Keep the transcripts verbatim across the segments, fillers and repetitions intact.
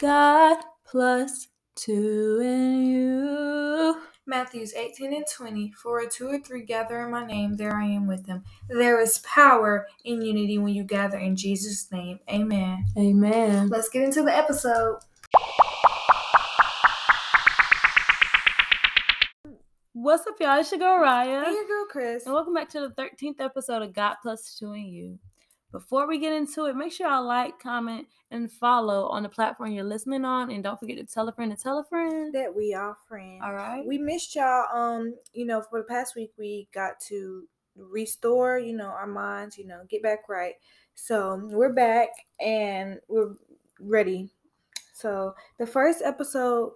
God plus two in you. Matthew eighteen and twenty, for where two or three gather in my name, there I am with them. There is power in unity when you gather in Jesus' name. Amen. Amen. Let's get into the episode. What's up, y'all? It's your girl, Raya. And your girl, Chris. And welcome back to the thirteenth episode of God Plus Two in You. Before we get into it, make sure y'all like, comment, and follow on the platform you're listening on. And don't forget to tell a friend to tell a friend. That we are friends. All right. We missed y'all. Um, you know, for the past week, we got to restore, you know, our minds, you know, get back right. So we're back and we're ready. So the first episode,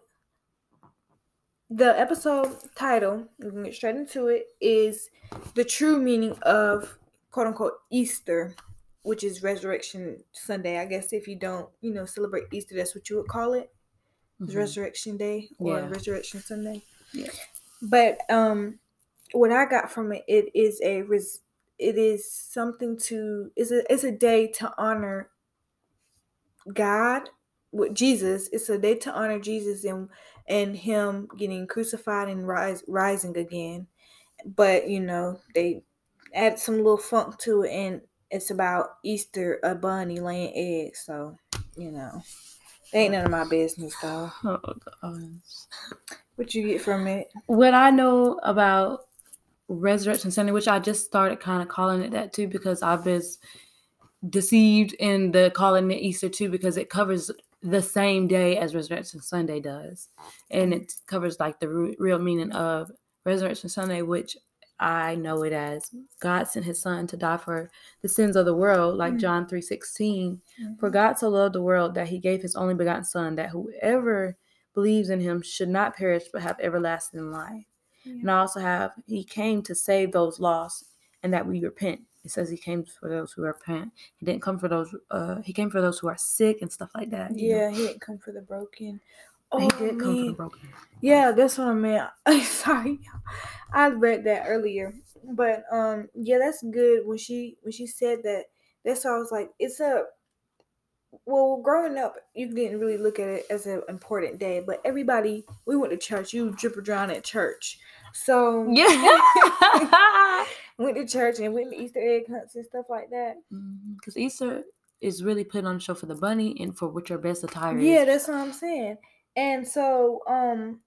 the episode title, we're going to get straight into it, is the true meaning of, quote unquote, Easter, which is Resurrection Sunday. I guess if you don't, you know, celebrate Easter, that's what you would call it. Mm-hmm. Resurrection Day or yeah. Resurrection Sunday. Yeah. But um, what I got from it, it is a res- it is something to is a it's a day to honor God with Jesus. It's a day to honor Jesus and and him getting crucified and rise rising again. But you know, they add some little funk to it, and it's about Easter, a bunny laying eggs, so, you know. It ain't none of my business, though. Oh, gosh. What you get from it? What I know about Resurrection Sunday, which I just started kind of calling it that, too, because I've been deceived in the calling it Easter, too, because it covers the same day as Resurrection Sunday does. And it covers, like, the re- real meaning of Resurrection Sunday, which I know it as God sent his son to die for the sins of the world, like mm-hmm. John three sixteen. Mm-hmm. For God so loved the world that he gave his only begotten son, that whoever believes in him should not perish but have everlasting life. Yeah. And I also have, he came to save those lost and that we repent. It says he came for those who repent. He didn't come for those, uh, he came for those who are sick and stuff like that. Yeah, know? He didn't come for the broken. Oh, he did come for the broken. Yeah, that's what I meant. Sorry, I read that earlier, but um, yeah, that's good. When she when she said that, that's why I was like, it's a. Well, growing up, you didn't really look at it as an important day, but everybody, we went to church. You drip or drown at church, so yeah, went to church and went to Easter egg hunts and stuff like that. Because mm-hmm. Easter is really put on the show for the bunny and for what your best attire is. Yeah, that's what I'm saying. And so, um,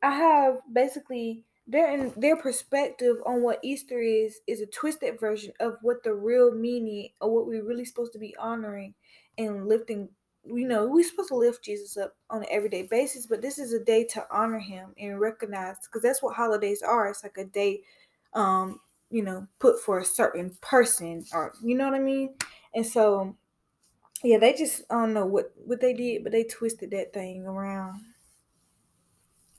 I have basically their in their perspective on what Easter is is a twisted version of what the real meaning of what we're really supposed to be honoring and lifting. You know, we're supposed to lift Jesus up on an everyday basis, but this is a day to honor him and recognize, because that's what holidays are. It's like a day, um, you know, put for a certain person, or you know what I mean. And so. Yeah, they just, I don't know what, what they did, but they twisted that thing around.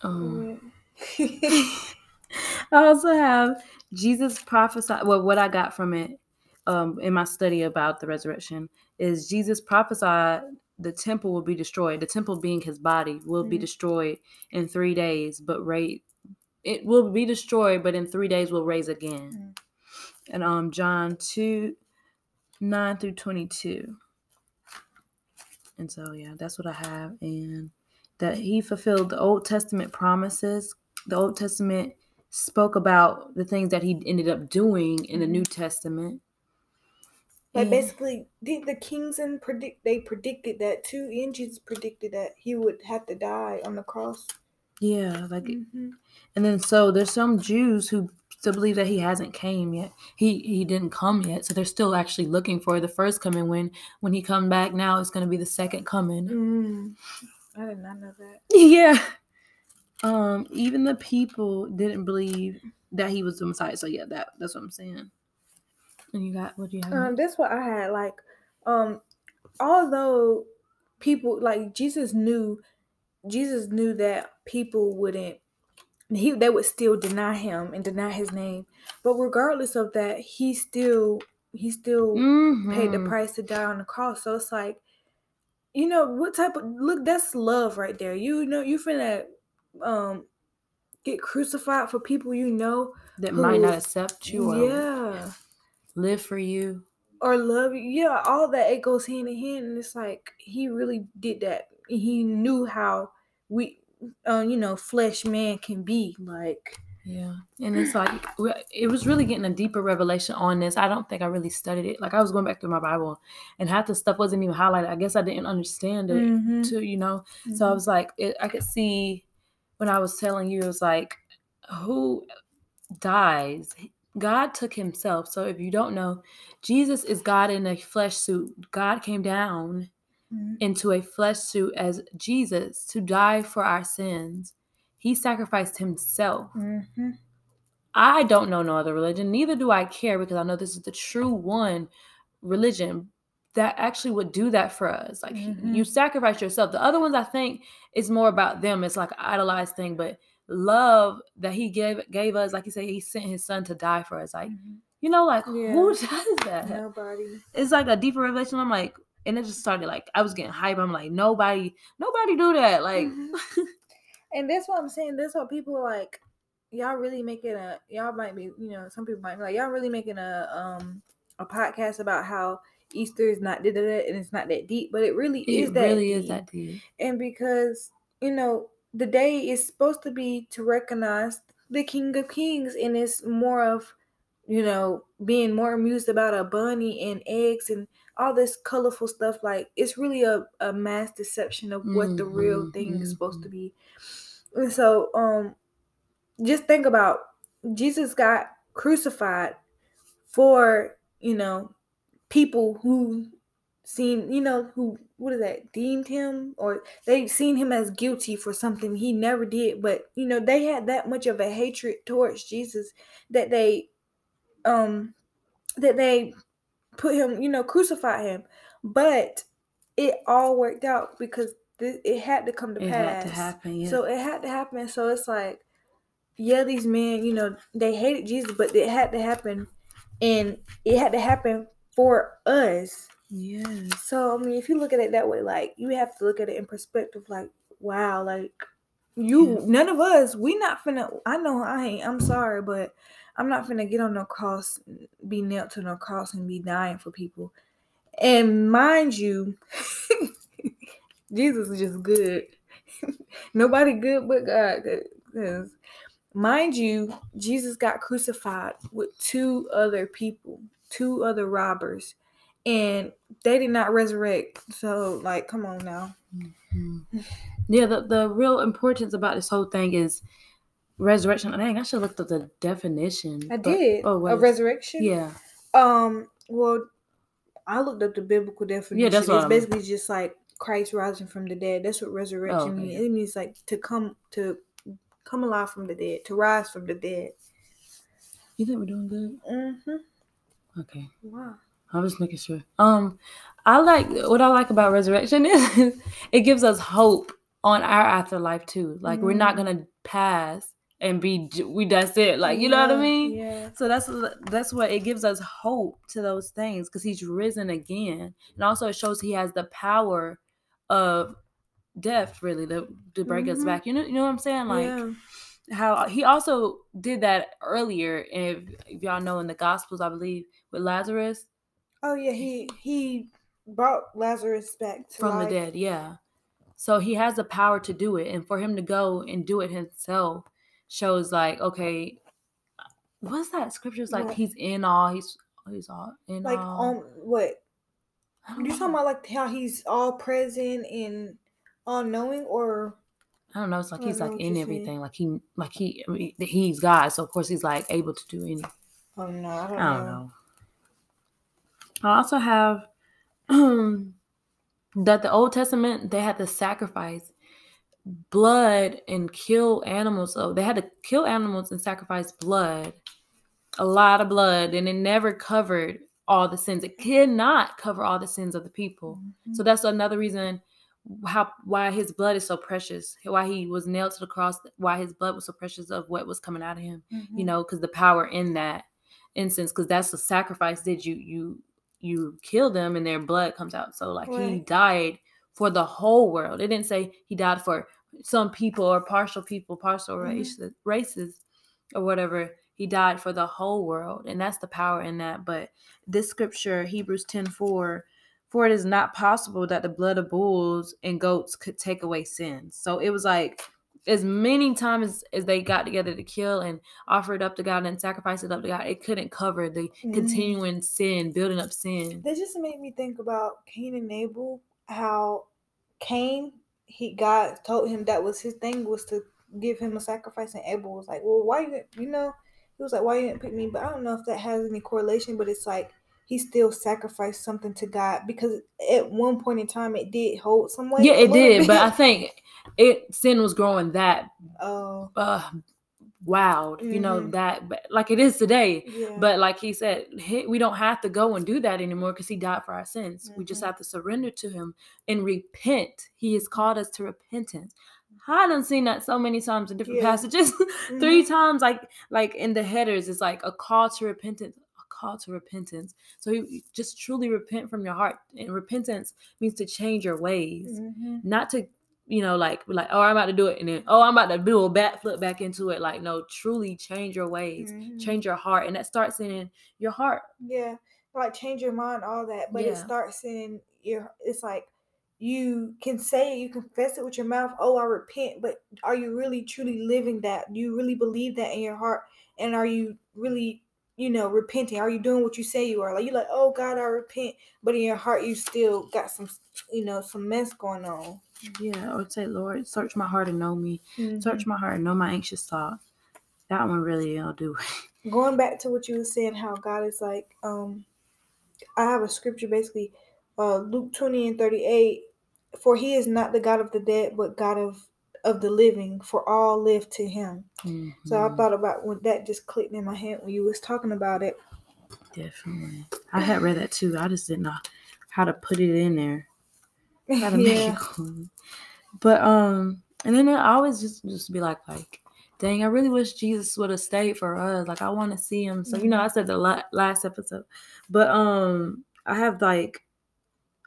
Um, I also have Jesus prophesied, well, what I got from it um, in my study about the resurrection is Jesus prophesied the temple will be destroyed. The temple being his body will mm-hmm. be destroyed in three days, but ra- it will be destroyed, but in three days will raise again. Mm-hmm. And um, John two, nine through twenty-two. And so, yeah, that's what I have. And that he fulfilled the Old Testament promises. The Old Testament spoke about the things that he ended up doing in the New Testament. Like, basically, did the kings and predict they predicted that, too. And Jesus predicted that he would have to die on the cross. Yeah. like, mm-hmm. And then so there's some Jews who still believe that he hasn't came yet. He he didn't come yet. So they're still actually looking for the first coming. When when he come back now, it's going to be the second coming. Mm. I did not know that. Yeah. Um. Even the people didn't believe that he was the Messiah. So, yeah, that that's what I'm saying. And you got, what do you have? Um, that's what I had. Like, um, although people, like, Jesus knew Jesus knew that people wouldn't, he they would still deny him and deny his name. But regardless of that, he still he still mm-hmm. paid the price to die on the cross. So it's like, you know, what type of, look, that's love right there. You know, you finna um, get crucified for people you know. That who, might not accept you. Or yeah. Live for you. or love you. Yeah, all that, it goes hand in hand. And it's like he really did that. He knew how we, uh, you know, flesh man can be like. Yeah. And it's like, it was really getting a deeper revelation on this. I don't think I really studied it. Like I was going back through my Bible and half the stuff wasn't even highlighted. I guess I didn't understand it mm-hmm. too, you know? Mm-hmm. So I was like, it, I could see when I was telling you, it was like, who dies? God took himself. So if you don't know, Jesus is God in a flesh suit. God came down mm-hmm. into a flesh suit as Jesus to die for our sins. He sacrificed himself. Mm-hmm. I don't know no other religion. Neither do I care, because I know this is the true one religion that actually would do that for us. Like mm-hmm. you sacrifice yourself. The other ones, I think, is more about them. It's like an idolized thing, but love that he gave gave us, like you say, he sent his son to die for us. Like, mm-hmm. you know, like yeah. who does that? Nobody. It's like a deeper revelation. I'm like, and it just started like, I was getting hype. I'm like, nobody, nobody do that. Like, mm-hmm. And that's what I'm saying. That's what people are like. Y'all really making a. Y'all might be. You know, some people might be like, y'all really making a um a podcast about how Easter is not da da da and it's not that deep, but it really it is that. It really deep. is that deep. And because you know the day is supposed to be to recognize the King of Kings, and it's more of you know being more amused about a bunny and eggs and all this colorful stuff. Like it's really a, a mass deception of what mm-hmm. the real thing mm-hmm. is supposed to be. And so um, just think about, Jesus got crucified for, you know, people who seen, you know, who, what is that, deemed him, or they seen him as guilty for something he never did. But, you know, they had that much of a hatred towards Jesus that they, um, that they put him, you know, crucify him. But it all worked out because This, it had to come to it pass. It had to happen, yeah. So it had to happen. So it's like, yeah, these men, you know, they hated Jesus, but it had to happen. And it had to happen for us. Yeah. So, I mean, if you look at it that way, like, you have to look at it in perspective, like, wow, like, you, yeah. none of us, we not finna, I know I ain't, I'm sorry, but I'm not finna get on no cross, be nailed to no cross and be dying for people. And mind you... Jesus is just good. Nobody good but God. Yes. Mind you, Jesus got crucified with two other people, two other robbers, and they did not resurrect. So, like, come on now. Mm-hmm. Yeah, the, the real importance about this whole thing is resurrection. Dang, I should look up the definition. I but, did. Oh, wait. A resurrection? Yeah. Um. Well, I looked up the biblical definition. Yeah, that's what It's I mean. basically just like Christ rising from the dead. That's what resurrection oh, okay. means. It means like to come to come alive from the dead, to rise from the dead. You think we're doing good? Mm-hmm. Okay. Wow. I was making sure. Um, I like what I like about resurrection is it gives us hope on our afterlife too. Like mm-hmm. we're not gonna pass and be we that's it. Like you yeah, know what I mean? Yeah. So that's that's what it gives us hope to those things, because he's risen again, and also it shows he has the power of death really to, to break mm-hmm. us back. You know, you know what I'm saying? Like yeah. how he also did that earlier, and if, if y'all know in the Gospels, I believe with Lazarus. Oh yeah, he he brought Lazarus back to from life. the dead. Yeah, so he has the power to do it, and for him to go and do it himself shows like, okay, what's that scripture? It's like what? he's in all. He's he's all in like, all. Like um, what? You're talking about like how he's all present and all knowing, or I don't know. It's like he's like in everything. Mean. Like he, like he, I mean, he's God, so of course he's like able to do anything. Oh no, I don't, I don't know. know. I also have um, that the Old Testament, they had to sacrifice blood and kill animals. So they had to kill animals and sacrifice blood, a lot of blood, and it never covered all the sins. It cannot cover all the sins of the people. Mm-hmm. So that's another reason how why his blood is so precious, why he was nailed to the cross, why his blood was so precious of what was coming out of him, mm-hmm. you know, because the power in that instance, because that's the sacrifice that you you you kill them and their blood comes out. So like right. he died for the whole world. It didn't say he died for some people or partial people, partial mm-hmm. races, races or whatever. He died for the whole world, and that's the power in that. But this scripture, Hebrews ten four, for it is not possible that the blood of bulls and goats could take away sins. So it was like, as many times as they got together to kill and offer it up to God and sacrifice it up to God, it couldn't cover the mm-hmm. continuing sin, building up sin. That just made me think about Cain and Abel, how Cain, he God told him that was his thing, was to give him a sacrifice, and Abel was like, well, why you, you know, he was like, why you didn't pick me? But I don't know if that has any correlation, but it's like, he still sacrificed something to God, because at one point in time it did hold some weight. Yeah, it did, bit. But I think it sin was growing that oh uh, wild, mm-hmm. you know, that like it is today. Yeah. But like he said, he, we don't have to go and do that anymore because he died for our sins. Mm-hmm. We just have to surrender to him and repent. He has called us to repentance. I done seen that so many times in different yeah. passages. Mm-hmm. Three times, like like in the headers, it's like a call to repentance. Call to repentance. So you just truly repent from your heart, and repentance means to change your ways, mm-hmm. not to, you know, like like oh, I'm about to do it, and then oh, I'm about to do a backflip back into it. Like no, truly change your ways, mm-hmm. change your heart, and that starts in your heart. Yeah, like change your mind, all that, but yeah. it starts in your. It's like you can say it, you confess it with your mouth. Oh, I repent, but are you really truly living that? Do you really believe that in your heart, and are you really? You know, repenting. Are you doing what you say you are? Like, you're like, oh, God, I repent. But in your heart, you still got some, you know, some mess going on. Yeah, I would say, Lord, search my heart and know me. Mm-hmm. Search my heart and know my anxious thoughts. That one really I'll do. Going back to what you were saying, how God is like, um, I have a scripture basically, uh, Luke twenty and thirty-eight, for he is not the God of the dead, but God of of the living, for all live to him. Mm-hmm. So I thought about when that just clicked in my head when you was talking about it. Definitely. I had read that too. I just didn't know how to put it in there. How to yeah. make it cool. But, um, and then I always just, just be like, like, dang, I really wish Jesus would have stayed for us. Like, I want to see him. So, mm-hmm. you know, I said the la- last episode, but, um, I have like,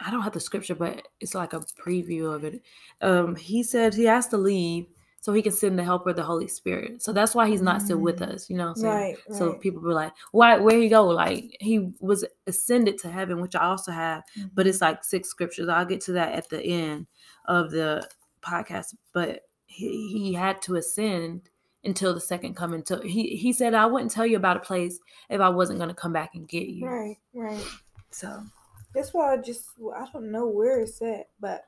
I don't have the scripture, but it's like a preview of it. Um, he said he has to leave so he can send the helper, the Holy Spirit. So that's why he's not still with us, you know. So, right, right. so people be like, why, where he go? Like he was ascended to heaven, which I also have, mm-hmm. but it's like six scriptures. I'll get to that at the end of the podcast, but he, he had to ascend until the second coming. So he, he said, I wouldn't tell you about a place if I wasn't going to come back and get you. Right, right. So. That's why I just, I don't know where it's at, but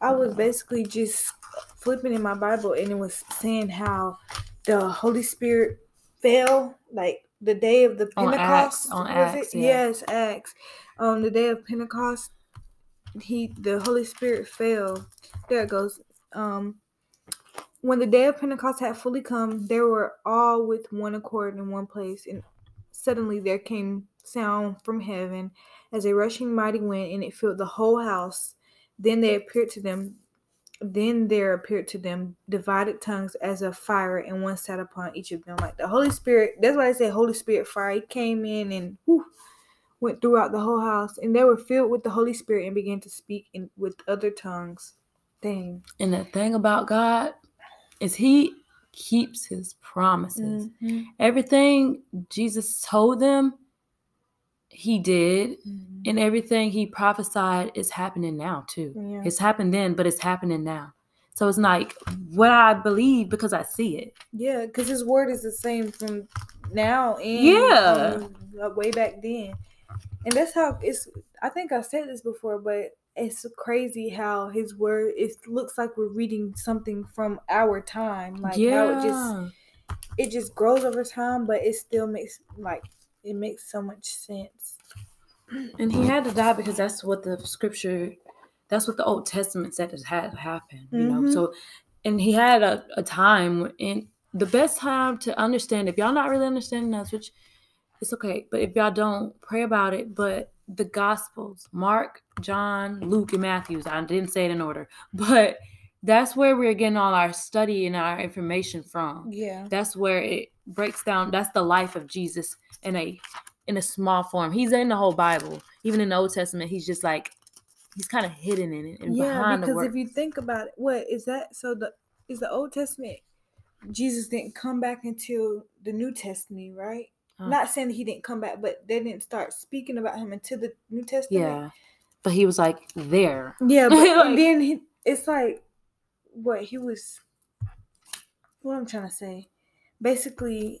I was basically just flipping in my Bible, and it was saying how the Holy Spirit fell, like the day of the Pentecost. On Acts, on Acts, yeah. Yes, Acts. Um, the day of Pentecost, he the Holy Spirit fell. There it goes. Um, when the day of Pentecost had fully come, they were all with one accord in one place, and suddenly there came sound from heaven as a rushing mighty wind, and it filled the whole house. Then they appeared to them then there appeared to them divided tongues as of fire, and one sat upon each of them. Like the Holy Spirit, that's why I say Holy Spirit fire. He came in and whew, went throughout the whole house, and they were filled with the Holy Spirit and began to speak in with other tongues. Dang. And the thing about God is he keeps his promises. Mm-hmm. Everything Jesus told them, he did, mm-hmm. and everything he prophesied is happening now too. Yeah. It's happened then, but it's happening now. So it's like what I believe because I see it. Yeah, because his word is the same from now and yeah, um, way back then. And that's how it's. I think I've said this before, but it's crazy how his word. It looks like we're reading something from our time. Like yeah. how it just it just grows over time, but it still makes like. It makes so much sense. And he had to die because that's what the scripture, that's what the Old Testament said has had to happen, you mm-hmm. know. So, and he had a, a time, and the best time to understand, if y'all not really understanding us, which it's okay, but if y'all don't, pray about it. But the Gospels, Mark, John, Luke, and Matthew, I didn't say it in order, but that's where we're getting all our study and our information from. Yeah. That's where it breaks down. That's the life of Jesus in a in a small form. He's in the whole Bible. Even in the Old Testament, he's just like, he's kind of hidden in it and yeah, behind the work. Yeah, because if you think about it, what is that? So the is the Old Testament Jesus didn't come back until the New Testament, right? Huh. Not saying that he didn't come back, but they didn't start speaking about him until the New Testament. Yeah, but he was like there. Yeah, but like, then he, it's like what he was. What I'm trying to say, basically,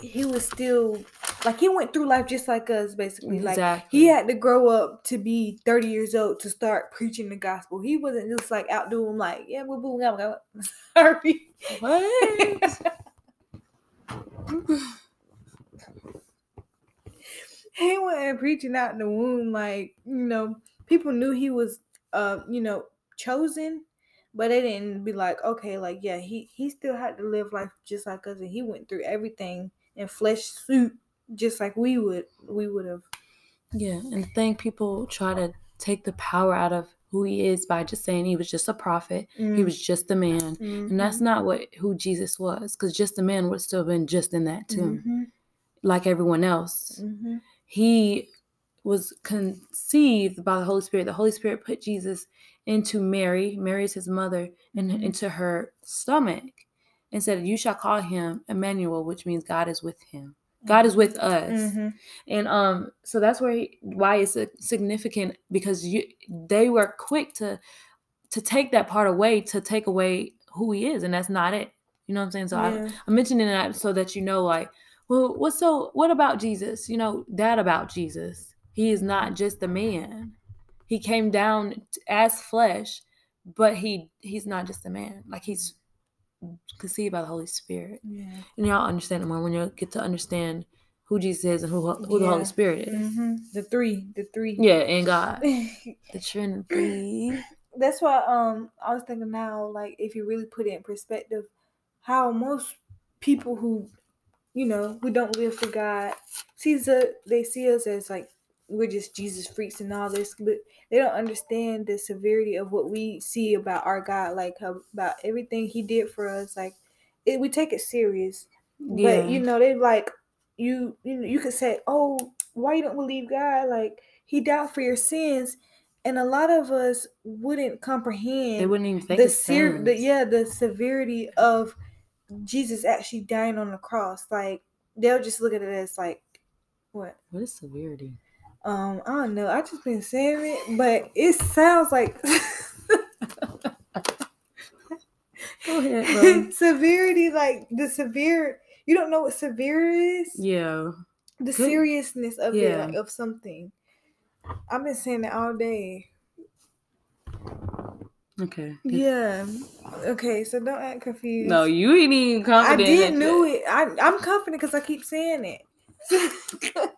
he was still like he went through life just like us. Basically, exactly. Like he had to grow up to be thirty years old to start preaching the gospel. He wasn't just like out doing like yeah, boo boo, blah, blah, blah. Sorry. What? He wasn't preaching out in the womb, like, you know, people knew he was, uh, you know, chosen, but they didn't be like, okay, like, yeah, he, he still had to live life just like us, and he went through everything in flesh suit just like we would, we would have. Yeah, and the thing people try to take the power out of who he is by just saying he was just a prophet, mm. he was just a man, mm-hmm. and that's not what who Jesus was, because just a man would still have been just in that tomb, mm-hmm. like everyone else. Mm-hmm. He was conceived by the Holy Spirit. The Holy Spirit put Jesus into Mary. Mary is his mother, and mm-hmm. into her stomach, and said, "You shall call him Emmanuel," which means God is with him. God is with us, mm-hmm. and um, so that's where he, why it's significant, because you, they were quick to to take that part away, to take away who he is, and that's not it. You know what I'm saying? So yeah. I, I'm mentioning that so that you know, like. Well, what's so, what about Jesus? You know, that about Jesus. He is not just a man. He came down as flesh, but he he's not just a man. Like, he's conceived by the Holy Spirit. Yeah. And y'all understand it more when you get to understand who Jesus is and who, who yeah. the Holy Spirit is. Mm-hmm. The three, the three. Yeah, and God. The Trinity. That's why um I was thinking now, like, if you really put it in perspective, how most people who... you know, we don't live for God. Sees a, they see us as like we're just Jesus freaks and all this, but they don't understand the severity of what we see about our God, like how, about everything He did for us. Like it, we take it serious, yeah. But you know, they like you. You know, you could say, "Oh, why you don't believe God? Like He died for your sins," and a lot of us wouldn't comprehend. They wouldn't even think the, ser- the yeah, the severity of. Jesus actually dying on the cross. Like, they'll just look at it as like, what? What is severity? Um, I don't know. I just been saying it, but it sounds like Go ahead, bro. Severity, like the severe. You don't know what severe is. Yeah. The seriousness of yeah. it, like, of something. I've been saying it all day. Okay. Yeah. Okay, so don't act confused. No, you ain't even confident. I did knew it. I, I'm confident because I keep saying it.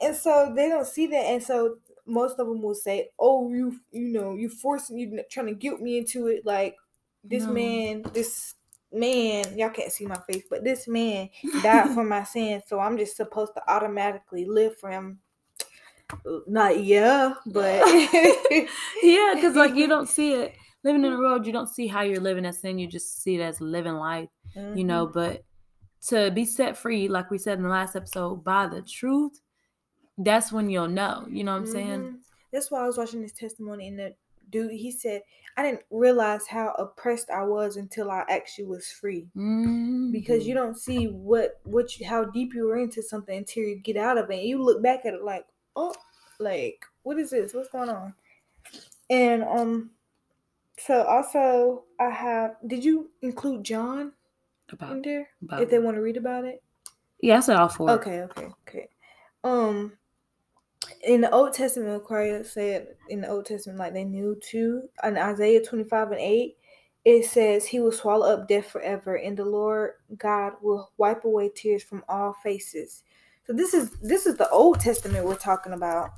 And so they don't see that. And so most of them will say, oh, you you know, you forcing, you trying to guilt me into it. Like, this no. man, this man, y'all can't see my face, but this man died for my sins. So I'm just supposed to automatically live for him. Not yeah, but yeah, because like you don't see it living in the world, you don't see how you're living as sin, you just see it as living life, mm-hmm. you know. But to be set free, like we said in the last episode, by the truth, that's when you'll know, you know what I'm mm-hmm. saying? That's why I was watching this testimony, and the dude he said, I didn't realize how oppressed I was until I actually was free, mm-hmm. because you don't see what, what, you, how deep you were into something until you get out of it, and you look back at it like. Oh, like, what is this? What's going on? And um, so also I have. Did you include John about, in there about if they want to read about it? Yeah, I said all four. Okay, okay, okay. Um, in the Old Testament, Aquarius said in the Old Testament, like they knew too. In Isaiah twenty-five and eight, it says He will swallow up death forever, and the Lord God will wipe away tears from all faces. So this is this is the Old Testament we're talking about.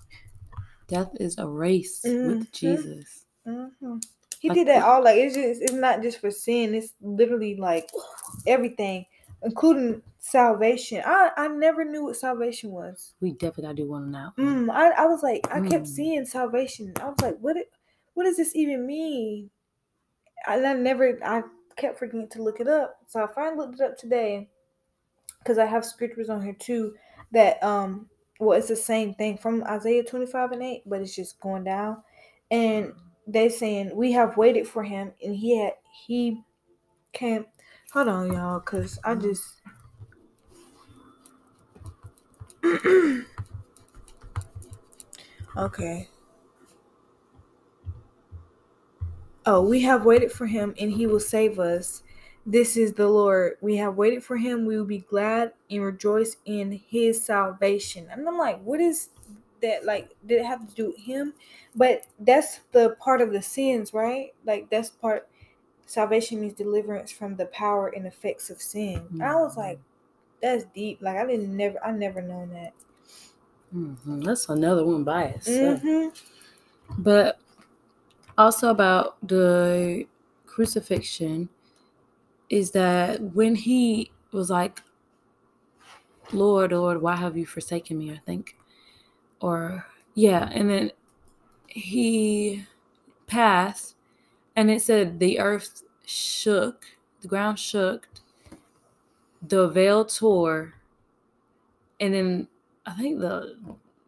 Death is a race mm-hmm. with Jesus. Mm-hmm. He like, did that all. Like it's just it's not just for sin. It's literally like everything, including salvation. I, I never knew what salvation was. We definitely do want to know. Mm, I I was like I mm. kept seeing salvation. I was like, what it, what does this even mean? And I never I kept forgetting to look it up. So I finally looked it up today. Because I have scriptures on here too that, um, well, it's the same thing from Isaiah twenty-five and eight, but it's just going down. And they saying, we have waited for him, and he had, he Can't hold on, y'all, because I just okay. Oh, we have waited for him and he will save us. This is the Lord. We have waited for him. We will be glad and rejoice in his salvation. And I'm like, what is that? Like, did it have to do with him? But that's the part of the sins, right? Like, that's part. Salvation means deliverance from the power and effects of sin. Mm-hmm. I was like, that's deep. Like, I didn't never, I never known that. Mm-hmm. That's another one bias. Mm-hmm. So. But also about the crucifixion is that when he was like, Lord, Lord, why have you forsaken me? I think, or yeah. And then he passed and it said the earth shook, the ground shook, the veil tore. And then I think the,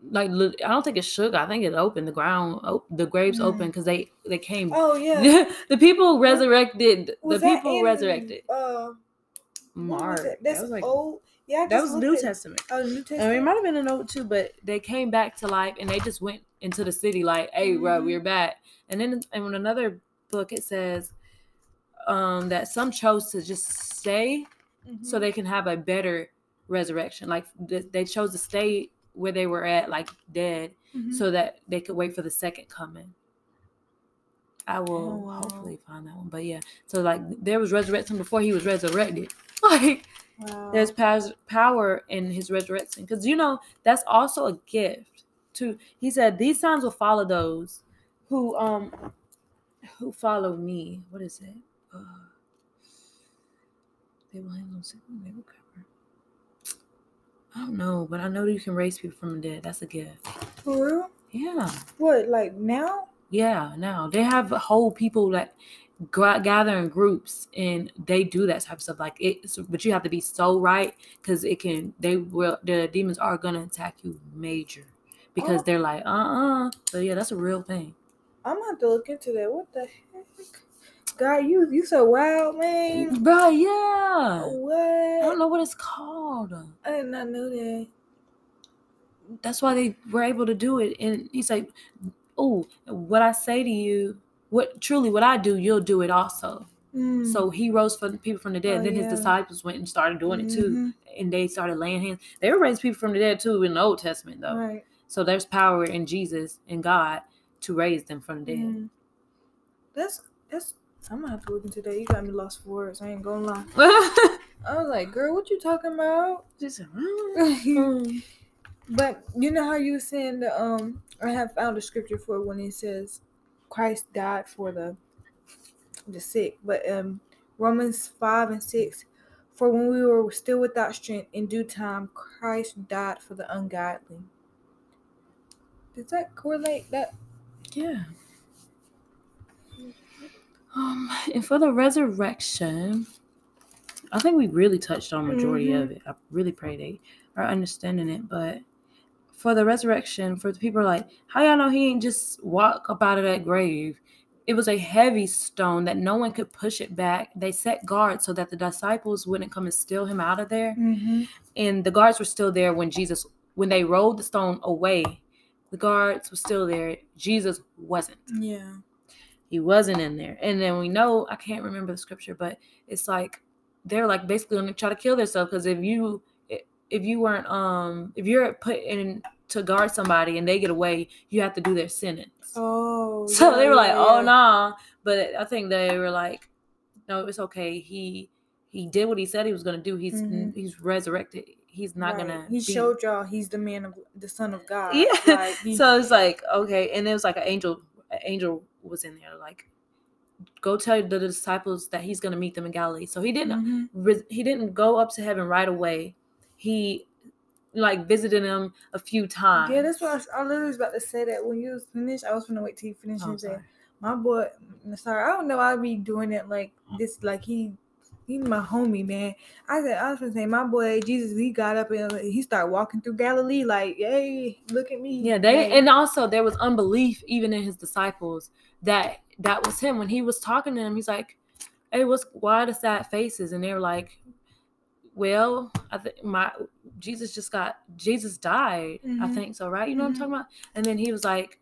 like, I don't think it shook. I think it opened. The ground, op- the graves mm-hmm. opened because they, they came. Oh, yeah. the people resurrected. Was the people in, resurrected. Uh, Mark. That? That's that was like, old. Yeah, I just that was New at, Testament. Oh, New Testament. I mean, it might have been an old too, but they came back to life and they just went into the city like, hey, mm-hmm. bro, we're back. And then in another book, it says um, that some chose to just stay mm-hmm. so they can have a better resurrection. Like, th- they chose to stay where they were at, like dead, mm-hmm. so that they could wait for the second coming. I will oh, wow. hopefully find that one, but yeah. So like, there was resurrection before he was resurrected. Like, wow. there's power in his resurrection because you know that's also a gift too. He said these signs will follow those who um who follow me. What is it? Uh, they will handle something. They will cover. I don't know, but I know that you can raise people from the dead. That's a gift. For real? Yeah. What, like now? Yeah, now. They have whole people that gather in groups, and they do that type of stuff. Like it, but you have to be so right, because it can, they will, the demons are going to attack you major, because oh. they're like, uh-uh. So yeah, that's a real thing. I'm going to have to look into that. What the heck? God, you you so wild, man. Bro, yeah. What? I don't know what it's called. I did not know that. That's why they were able to do it. And he's like, oh, what I say to you, what truly what I do, you'll do it also. Mm. So he rose for the people from the dead. Oh, then yeah. his disciples went and started doing mm-hmm. it too. And they started laying hands. They were raising people from the dead too in the Old Testament though. Right. So there's power in Jesus and God to raise them from the dead. Mm. That's that's I'm gonna have to look into that. You got me lost for words. I ain't gonna lie. I was like, girl, what you talking about? Just But you know how you were saying the um I have found a scripture for when it says Christ died for the the sick. But um Romans five and six, for when we were still without strength, in due time Christ died for the ungodly. Does that correlate that? Yeah. Um, and for the resurrection, I think we really touched on the majority mm-hmm. of it. I really pray they are understanding it. But for the resurrection, for the people like, how y'all know he ain't just walk up out of that grave? It was a heavy stone that no one could push it back. They set guards so that the disciples wouldn't come and steal him out of there. Mm-hmm. And the guards were still there when Jesus, when they rolled the stone away, the guards were still there. Jesus wasn't. Yeah. He wasn't in there. And then we know, I can't remember the scripture, but it's like, they're like basically going to try to kill themselves. Cause if you, if you weren't, um, if you're put in to guard somebody and they get away, you have to do their sentence. Oh, so yeah, they were like, yeah. oh no. Nah. But I think they were like, no, it's okay. He, he did what he said he was going to do. He's, mm-hmm. he's resurrected. He's not right. gonna. He be... showed y'all he's the man of the Son of God. Yeah. Like, he... So it's like okay, and it was like an angel. An angel was in there, like, go tell the disciples that he's gonna meet them in Galilee. So he didn't. Mm-hmm. He didn't go up to heaven right away. He like visited them a few times. Yeah, that's what I, was, I literally was about to say that when you was finished. I was gonna wait till you finished oh, and say, my boy, sorry, I don't know. I'd be doing it like this, like he. He's my homie, man. I said, I was gonna say, my boy Jesus, he got up and he started walking through Galilee, like, yay, look at me. Yeah, they man. And also there was unbelief even in his disciples that that was him. When he was talking to them, he's like, hey, what's, why the sad faces? And they were like, well, I think my Jesus just got, Jesus died, mm-hmm. I think so, right? You know mm-hmm. what I'm talking about? And then he was like,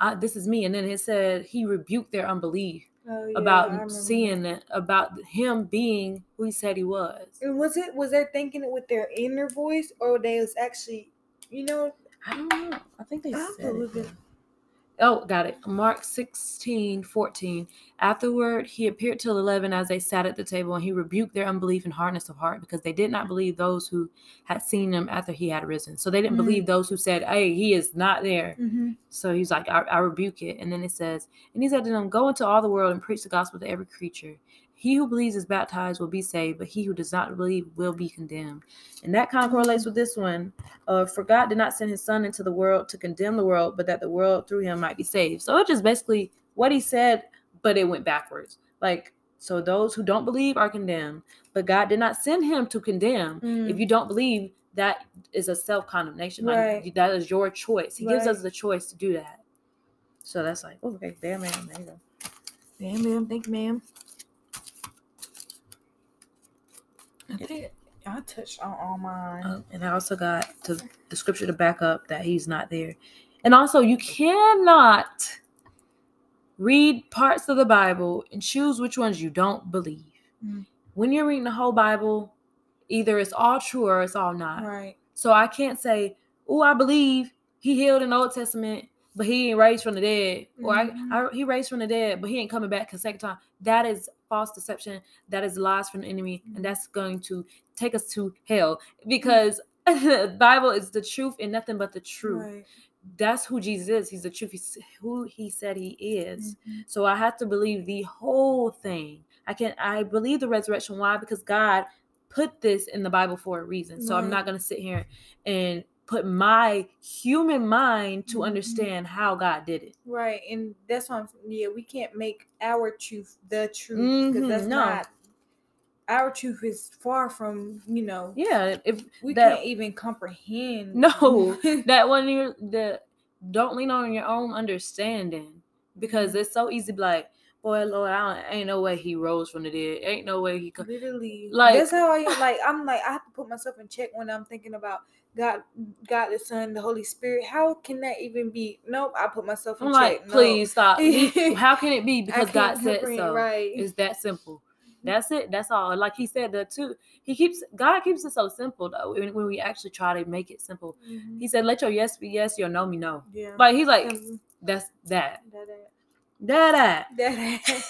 I, this is me. And then it said he rebuked their unbelief oh, yeah, about seeing it, about him being who he said he was. And was it, was they thinking it with their inner voice, or they was actually, you know, I don't know. I think they I said it. It. Oh, got it. Mark sixteen fourteen. Afterward, he appeared to eleven as they sat at the table, and he rebuked their unbelief and hardness of heart, because they did not believe those who had seen him after he had risen. So they didn't mm-hmm. believe those who said, hey, he is not there. Mm-hmm. So he's like, I, I rebuke it. And then it says, and he said to them, go into all the world and preach the gospel to every creature. He who believes is baptized will be saved, but he who does not believe will be condemned. And that kind of correlates with this one. Uh, for God did not send his son into the world to condemn the world, but that the world through him might be saved. So it's just basically what he said, but it went backwards. Like, so those who don't believe are condemned, but God did not send him to condemn. Mm. If you don't believe, that is a self-condemnation. Right. Like, that is your choice. He right. gives us the choice to do that. So that's like, oh, okay, damn, ma'am. There you go. Damn, ma'am. Thank you, ma'am. I think I touched on all mine. Oh, and I also got to, the scripture to back up that he's not there. And also, you cannot read parts of the Bible and choose which ones you don't believe. Mm. When you're reading the whole Bible, either it's all true or it's all not. Right. So I can't say, oh, I believe he healed in the Old Testament, but he ain't raised from the dead. Mm-hmm. Or I, I, he raised from the dead, but he ain't coming back a second time. That is false deception. That is lies from the enemy. Mm-hmm. And that's going to take us to hell, because mm-hmm. the Bible is the truth and nothing but the truth. Right. That's who Jesus is. He's the truth. He's who he said he is. Mm-hmm. So I have to believe the whole thing. I can, I believe the resurrection. Why? Because God put this in the Bible for a reason. Right. So I'm not going to sit here and put my human mind to understand mm-hmm. how God did it. Right. And that's why I'm, yeah, we can't make our truth the truth, because mm-hmm. that's no. not, our truth is far from, you know, yeah, if we that, can't even comprehend. No, that one, you're the, don't lean on your own understanding, because it's so easy to be like, boy, Lord, I don't, ain't no way he rose from the dead. Ain't no way he could. Literally. Like, that's how I, like, I'm like, I have to put myself in check when I'm thinking about God, God the Son, the Holy Spirit. How can that even be? Nope, I put myself in I'm check. Like, no. Please stop. How can it be? Because God said so. Right. It's that simple. That's it. That's all. Like he said, the two, he keeps, God keeps it so simple though. When, when we actually try to make it simple, mm-hmm. he said, let your yes be yes, your no be no. Yeah. Like he's like, mm-hmm. that's that. That, that. Da-da. Da-da.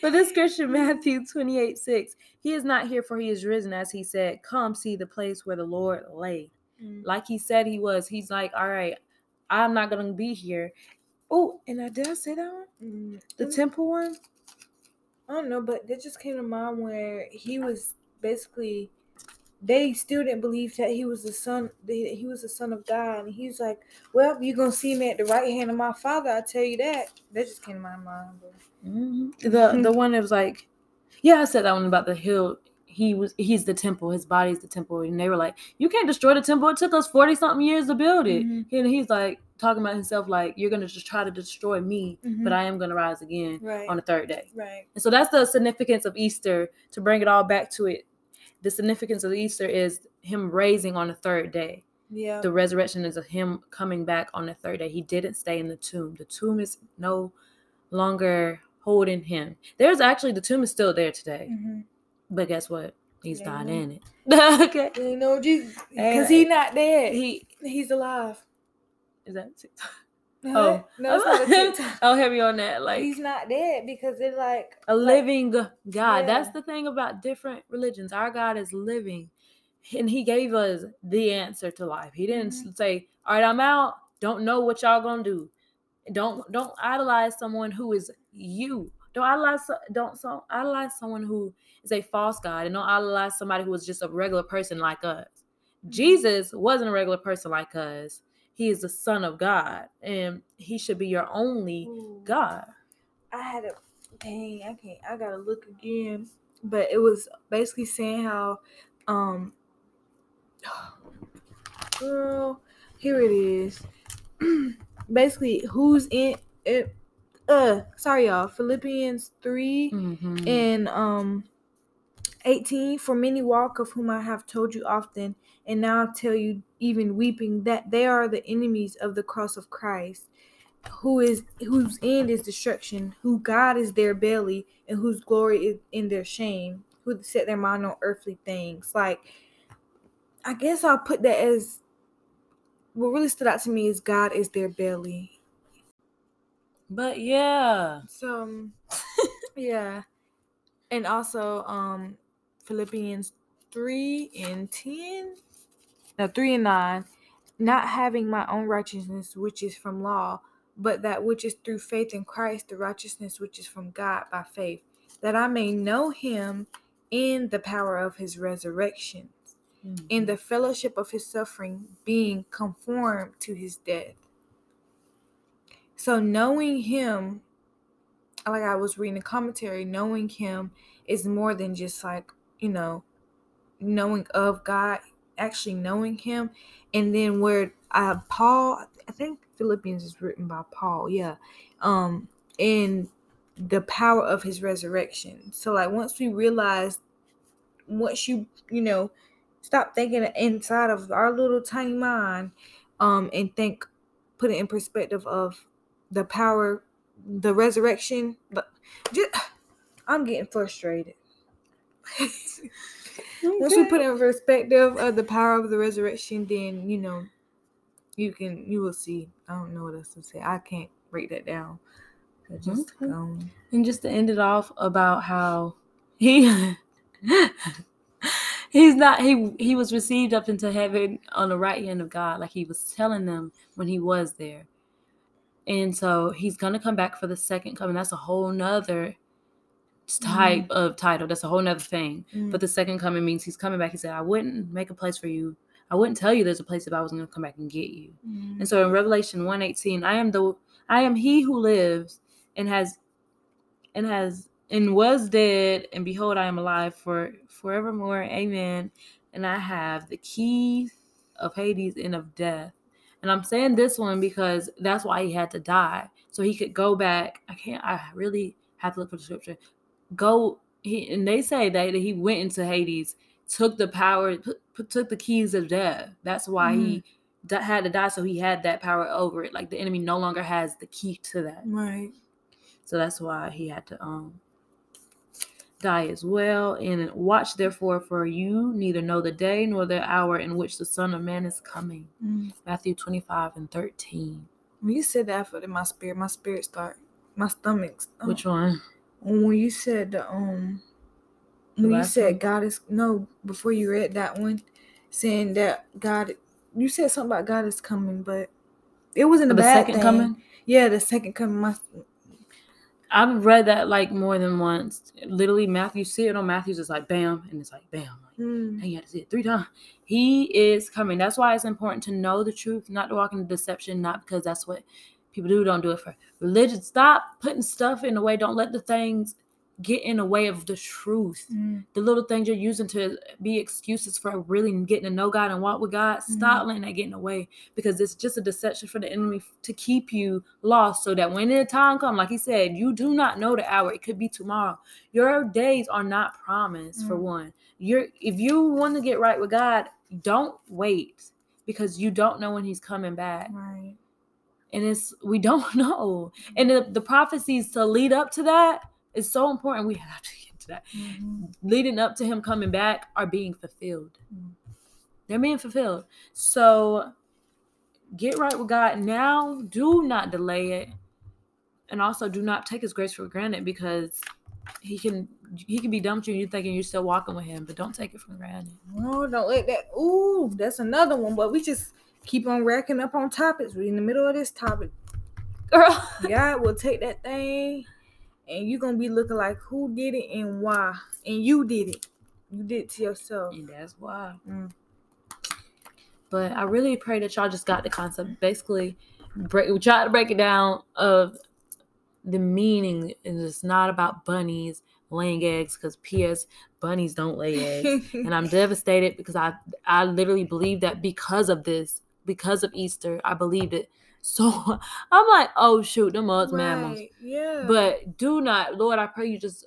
But this scripture, Matthew twenty-eight six, he is not here, for he is risen, as he said. Come see the place where the Lord lay. Mm-hmm. Like he said he was. He's like, all right, I'm not going to be here. Oh, and I did I say that one? Mm-hmm. The mm-hmm. temple one? I don't know, but that just came to mind where he was basically, they still didn't believe that he was the son, that he was the son of God. And he was like, well, you're going to see me at the right hand of my father. I tell you that. That just came to my mind. Mm-hmm. The the one that was like, yeah, I said that one about the hill. He was, he's the temple. His body is the temple. And they were like, you can't destroy the temple. It took us forty something years to build it. Mm-hmm. And he's like talking about himself, like, you're going to just try to destroy me, mm-hmm. but I am going to rise again right. on the third day. Right. And so that's the significance of Easter, to bring it all back to it. The significance of Easter is him raising on the third day. Yeah. The resurrection is of him coming back on the third day. He didn't stay in the tomb. The tomb is no longer holding him. There's actually, the tomb is still there today. Mm-hmm. But guess what? He's not in it. Okay. You know, Jesus, because he's not dead. He He's alive. Is that TikTok? Oh. No, it's not a TikTok. I'll have you on that. Like, he's not dead, because it's like a living like, God. Yeah. That's the thing about different religions. Our God is living, and he gave us the answer to life. He didn't mm-hmm. say, all right, I'm out. Don't know what y'all gonna do. Don't don't idolize someone who is you. Don't idolize don't so idolize someone who is a false God, and don't idolize somebody who is just a regular person like us. Mm-hmm. Jesus wasn't a regular person like us. He is the Son of God, and he should be your only Ooh. God. I had a dang, I can't, I gotta look again. But it was basically saying how, um, girl, here it is. Basically, who's in it? uh sorry y'all Philippians three mm-hmm. and um eighteen, for many walk, of whom I have told you often, and now tell you even weeping, that they are the enemies of the cross of Christ, who is whose end is destruction, who God is their belly, and whose glory is in their shame, who set their mind on earthly things. Like, I guess I'll put that as what really stood out to me is God is their belly. But yeah. So yeah. And also um Philippians three and ten. No, three and nine. Not having my own righteousness which is from law, but that which is through faith in Christ, the righteousness which is from God by faith, that I may know him in the power of his resurrection, mm-hmm. in the fellowship of his suffering, being conformed to his death. So knowing him, like I was reading a commentary, knowing him is more than just like, you know, knowing of God, actually knowing him. And then where uh, Paul, I think Philippians is written by Paul, yeah, um, in the power of his resurrection. So like once we realize, once you, you know, stop thinking inside of our little tiny mind um, and think, put it in perspective of the power, the resurrection. But just, I'm getting frustrated. Okay. Once we put it in perspective of the power of the resurrection, then, you know, you can, you will see. I don't know what else to say. I can't break that down. So just okay. um, and just to end it off about how he he's not he he was received up into heaven on the right hand of God, like he was telling them when he was there. And so he's going to come back for the second coming. That's a whole nother type mm. of title. That's a whole nother thing. Mm. But the second coming means he's coming back. He said, I wouldn't make a place for you. I wouldn't tell you there's a place if I was going to come back and get you. Mm. And so in Revelation one eighteen, I am the I am he who lives and has and has and was dead, and behold, I am alive for forevermore. Amen. And I have the keys of Hades and of death. And I'm saying this one because that's why he had to die. So he could go back. I can't, I really have to look for the scripture. Go, he, and they say that, that he went into Hades, took the power, put, put, took the keys of death. That's why mm-hmm. he d- had to die. So he had that power over it. Like the enemy no longer has the key to that. Right. So that's why he had to um die as well. And watch therefore, for you neither know the day nor the hour in which the Son of Man is coming. Mm. Matthew twenty-five and thirteen. When you said that, for my spirit, my spirit start, my stomach. Oh. Which one? When you said the um, the when you said one? God is no. Before you read that one, saying that God, you said something about God is coming, but it wasn't a the bad second thing. Coming. Yeah, the second coming. My I've read that like more than once. Literally, Matthew, see it on Matthew's, it's like bam, and it's like bam. Like, mm. And you had to see it three times. He is coming. That's why it's important to know the truth, not to walk into deception, not because that's what people do. Don't do it for religion. Stop putting stuff in the way. Don't let the things get in the way of the truth. Mm. The little things you're using to be excuses for really getting to know God and walk with God, stop mm. letting that get in the way, because it's just a deception for the enemy to keep you lost, so that when the time comes, like he said, you do not know the hour. It could be tomorrow. Your days are not promised, mm. for one. You're if you want to get right with God, don't wait, because you don't know when he's coming back. Right. And it's, we don't know. And the, the prophecies to lead up to that, it's so important. We have to get to that. Mm-hmm. Leading up to him coming back are being fulfilled. Mm-hmm. They're being fulfilled. So get right with God now. Do not delay it. And also do not take his grace for granted, because he can he can be done with you and you're thinking you're still walking with him. But don't take it for granted. Oh, don't let that. Ooh, that's another one. But we just keep on racking up on topics. We're in the middle of this topic. Girl. God will take that thing. And you're going to be looking like, who did it and why? And you did it. You did it to yourself. And that's why. Mm. But I really pray that y'all just got the concept. Basically, break, we tried to break it down of the meaning. And it's not about bunnies laying eggs, because P S bunnies don't lay eggs. And I'm devastated because I, I literally believe that because of this, because of Easter, I believed it. So I'm like, oh shoot, them odds right. mammals. Yeah. But do not, Lord, I pray you just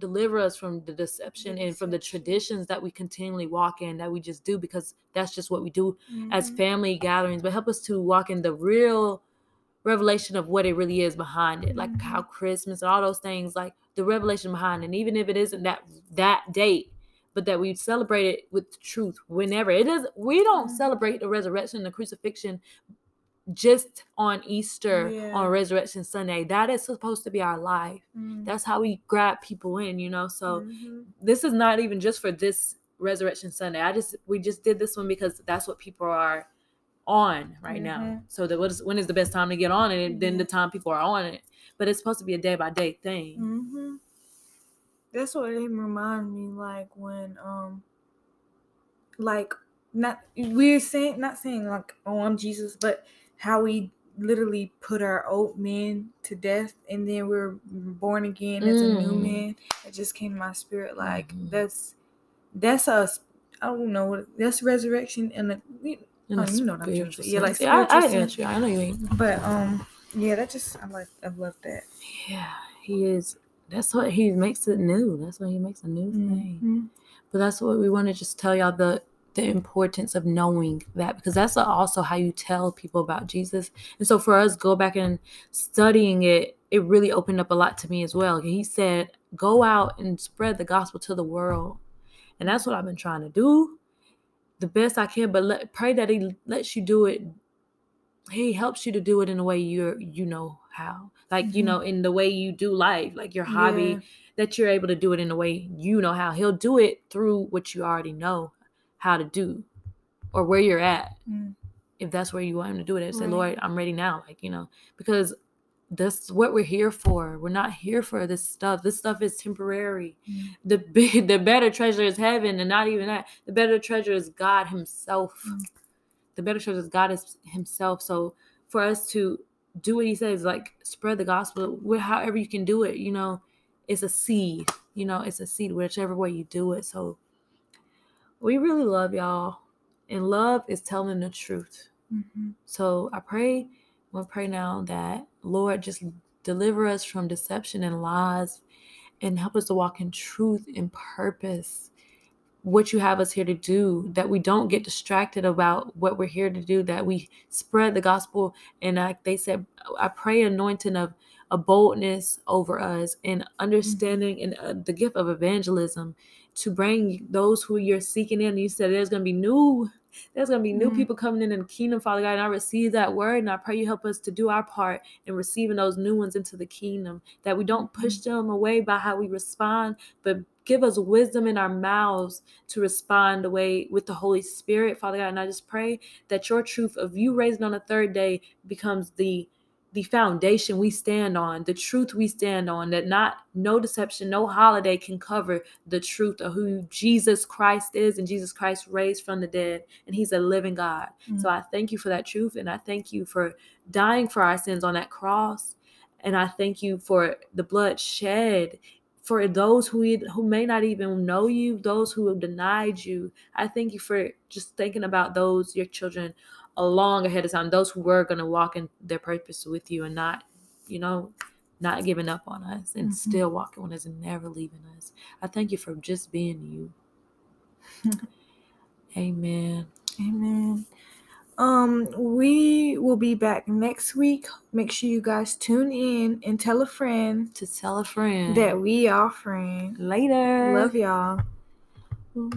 deliver us from the deception yes. and from the traditions that we continually walk in, that we just do because that's just what we do mm-hmm. as family gatherings. But help us to walk in the real revelation of what it really is behind it, like mm-hmm. how Christmas and all those things, like the revelation behind it. And even if it isn't that that date, but that we celebrate it with the truth whenever it is. We don't mm-hmm. celebrate the resurrection, the crucifixion just on Easter, yeah. on Resurrection Sunday. That is supposed to be our life. Mm-hmm. That's how we grab people in, you know? So mm-hmm. this is not even just for this Resurrection Sunday. I just, we just did this one because that's what people are on right mm-hmm. now. So that what is, when is the best time to get on it? And then the time people are on it, but it's supposed to be a day by day thing. Mm-hmm. That's what it reminded me, like when, um, like not we're saying, not saying like, oh, I'm Jesus, but how we literally put our old man to death, and then we're born again as mm. a new man. It just came to my spirit, like mm-hmm. that's that's us. I don't know. That's resurrection, and the, oh, the you know what I'm trying to say. Yeah, like yeah, I, I get you. I know you ain't. But um, yeah, that just I like I love that. Yeah, he is. That's what he makes it new. That's why he makes a new thing. Mm-hmm. But that's what we want to just tell y'all, the the importance of knowing that, because that's also how you tell people about Jesus. And so for us, go back and studying it, it really opened up a lot to me as well. He said, go out and spread the gospel to the world. And that's what I've been trying to do the best I can, but let, pray that he lets you do it. He helps you to do it in a way you're, you know, how, like, mm-hmm. you know, in the way you do life, like your hobby, yeah. that you're able to do it in the way you know how. He'll do it through what you already know how to do or where you're at. Mm. If that's where you want him to do it, right. Say, Lord, I'm ready now. Like, you know, because that's what we're here for. We're not here for this stuff. This stuff is temporary. Mm. The big, the better treasure is heaven, and not even that. The better treasure is God himself. Mm. The better treasure is God is himself. So for us to do what he says, like spread the gospel with however you can do it. You know, it's a seed, you know, it's a seed, whichever way you do it. So we really love y'all, and love is telling the truth. Mm-hmm. So I pray, we'll pray now that Lord, just deliver us from deception and lies, and help us to walk in truth and purpose. What you have us here to do, that we don't get distracted about what we're here to do, that we spread the gospel. And like they said, I pray anointing of a boldness over us, and understanding and uh, the gift of evangelism to bring those who you're seeking in. You said there's going to be new, there's going to be new mm-hmm. people coming in in the kingdom, Father God. And I receive that word, and I pray you help us to do our part in receiving those new ones into the kingdom, that we don't push mm-hmm. them away by how we respond, but give us wisdom in our mouths to respond the way with the Holy Spirit, Father God. And I just pray that your truth of you raising on the third day becomes the the foundation we stand on, the truth we stand on, that not no deception, no holiday can cover the truth of who Jesus Christ is, and Jesus Christ raised from the dead, and he's a living God. Mm-hmm. So I thank you for that truth, and I thank you for dying for our sins on that cross, and I thank you for the blood shed for those who who may not even know you, those who have denied you. I thank you for just thinking about those, your children, a long ahead of time, those who were going to walk in their purpose with you, and not, you know, not giving up on us, and mm-hmm. still walking with us and never leaving us. I thank you for just being you. Amen. Amen. Um, we will be back next week. Make sure you guys tune in and tell a friend to tell a friend that we are friends. Later. Love y'all.